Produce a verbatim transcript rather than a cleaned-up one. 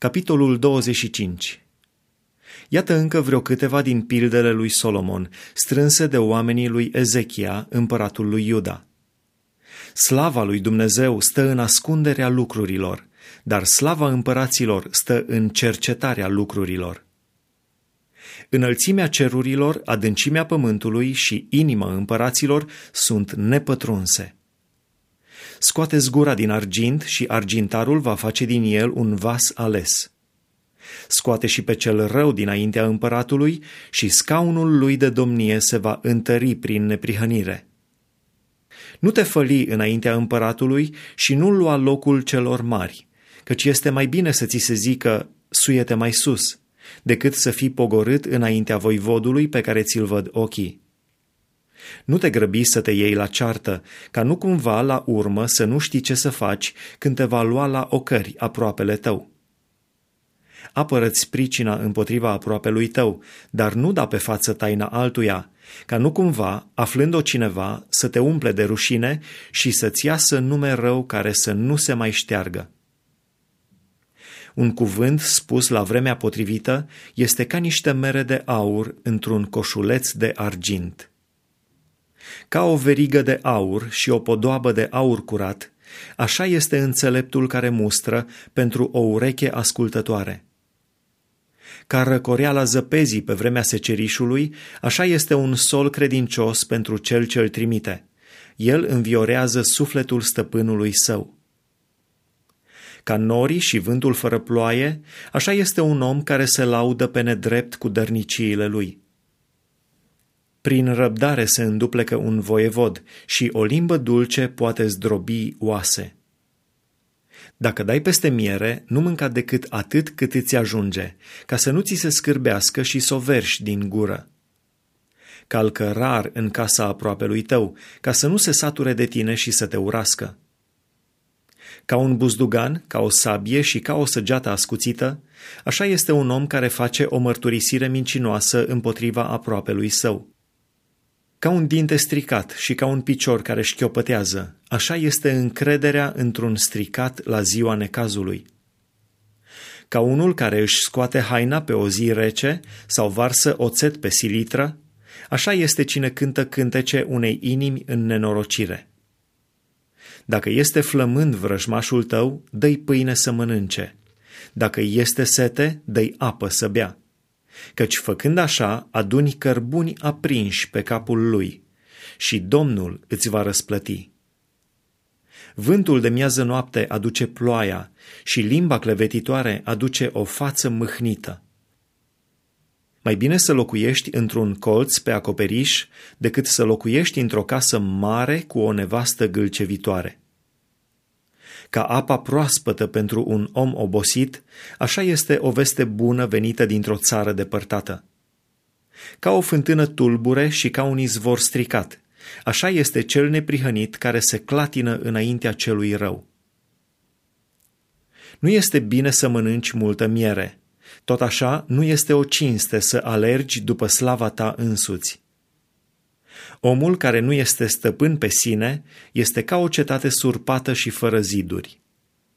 Capitolul douăzeci și cinci. Iată încă vreo câteva din pildele lui Solomon, strânse de oamenii lui Ezechia, împăratul lui Iuda. Slava lui Dumnezeu stă în ascunderea lucrurilor, dar slava împăraților stă în cercetarea lucrurilor. Înălțimea cerurilor, adâncimea pământului și inima împăraților sunt nepătrunse. Scoateți gura din argint și argintarul va face din el un vas ales. Scoate și pe cel rău dinaintea împăratului și scaunul lui de domnie se va întări prin neprihănire. Nu te făli înaintea împăratului și nu lua locul celor mari, căci este mai bine să ți se zică, suie-te mai sus, decât să fii pogorât înaintea voivodului pe care ți-l văd ochii. Nu te grăbi să te iei la ceartă, ca nu cumva la urmă să nu știi ce să faci când te va lua la ocări aproapele tău. Apără-ți pricina împotriva aproapelui tău, dar nu da pe față taina altuia, ca nu cumva, aflând-o cineva, să te umple de rușine și să-ți iasă nume rău care să nu se mai șteargă. Un cuvânt spus la vremea potrivită este ca niște mere de aur într-un coșuleț de argint. Ca o verigă de aur și o podoabă de aur curat, așa este înțeleptul care mustră pentru o ureche ascultătoare. Ca răcoreala zăpezii pe vremea secerișului, așa este un sol credincios pentru cel ce-l trimite. El înviorează sufletul stăpânului său. Ca norii și vântul fără ploaie, așa este un om care se laudă pe nedrept cu dărniciile lui. Prin răbdare se înduplecă un voievod și o limbă dulce poate zdrobi oase. Dacă dai peste miere, nu mânca decât atât cât îți ajunge, ca să nu ți se scârbească și s-o verși din gură. Calcă rar în casa aproapelui tău, ca să nu se sature de tine și să te urască. Ca un buzdugan, ca o sabie și ca o săgeată ascuțită, așa este un om care face o mărturisire mincinoasă împotriva aproapelui său. Ca un dinte stricat și ca un picior care șchiopătează, așa este încrederea într-un stricat la ziua necazului. Ca unul care își scoate haina pe o zi rece sau varsă oțet pe silitră, așa este cine cântă cântece unei inimi în nenorocire. Dacă este flămând vrăjmașul tău, dă-i pâine să mănânce. Dacă este sete, dă-i apă să bea. Căci făcând așa, aduni cărbuni aprinși pe capul lui și Domnul îți va răsplăti. Vântul de miază noapte aduce ploaia și limba clevetitoare aduce o față mâhnită. Mai bine să locuiești într-un colț pe acoperiș decât să locuiești într-o casă mare cu o nevastă gâlcevitoare. Ca apa proaspătă pentru un om obosit, așa este o veste bună venită dintr-o țară depărtată. Ca o fântână tulbure și ca un izvor stricat, așa este cel neprihănit care se clatină înaintea celui rău. Nu este bine să mănânci multă miere. Tot așa, nu este o cinste să alergi după slava ta însuți. Omul care nu este stăpân pe sine este ca o cetate surpată și fără ziduri.